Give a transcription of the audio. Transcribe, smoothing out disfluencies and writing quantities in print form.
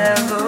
ever.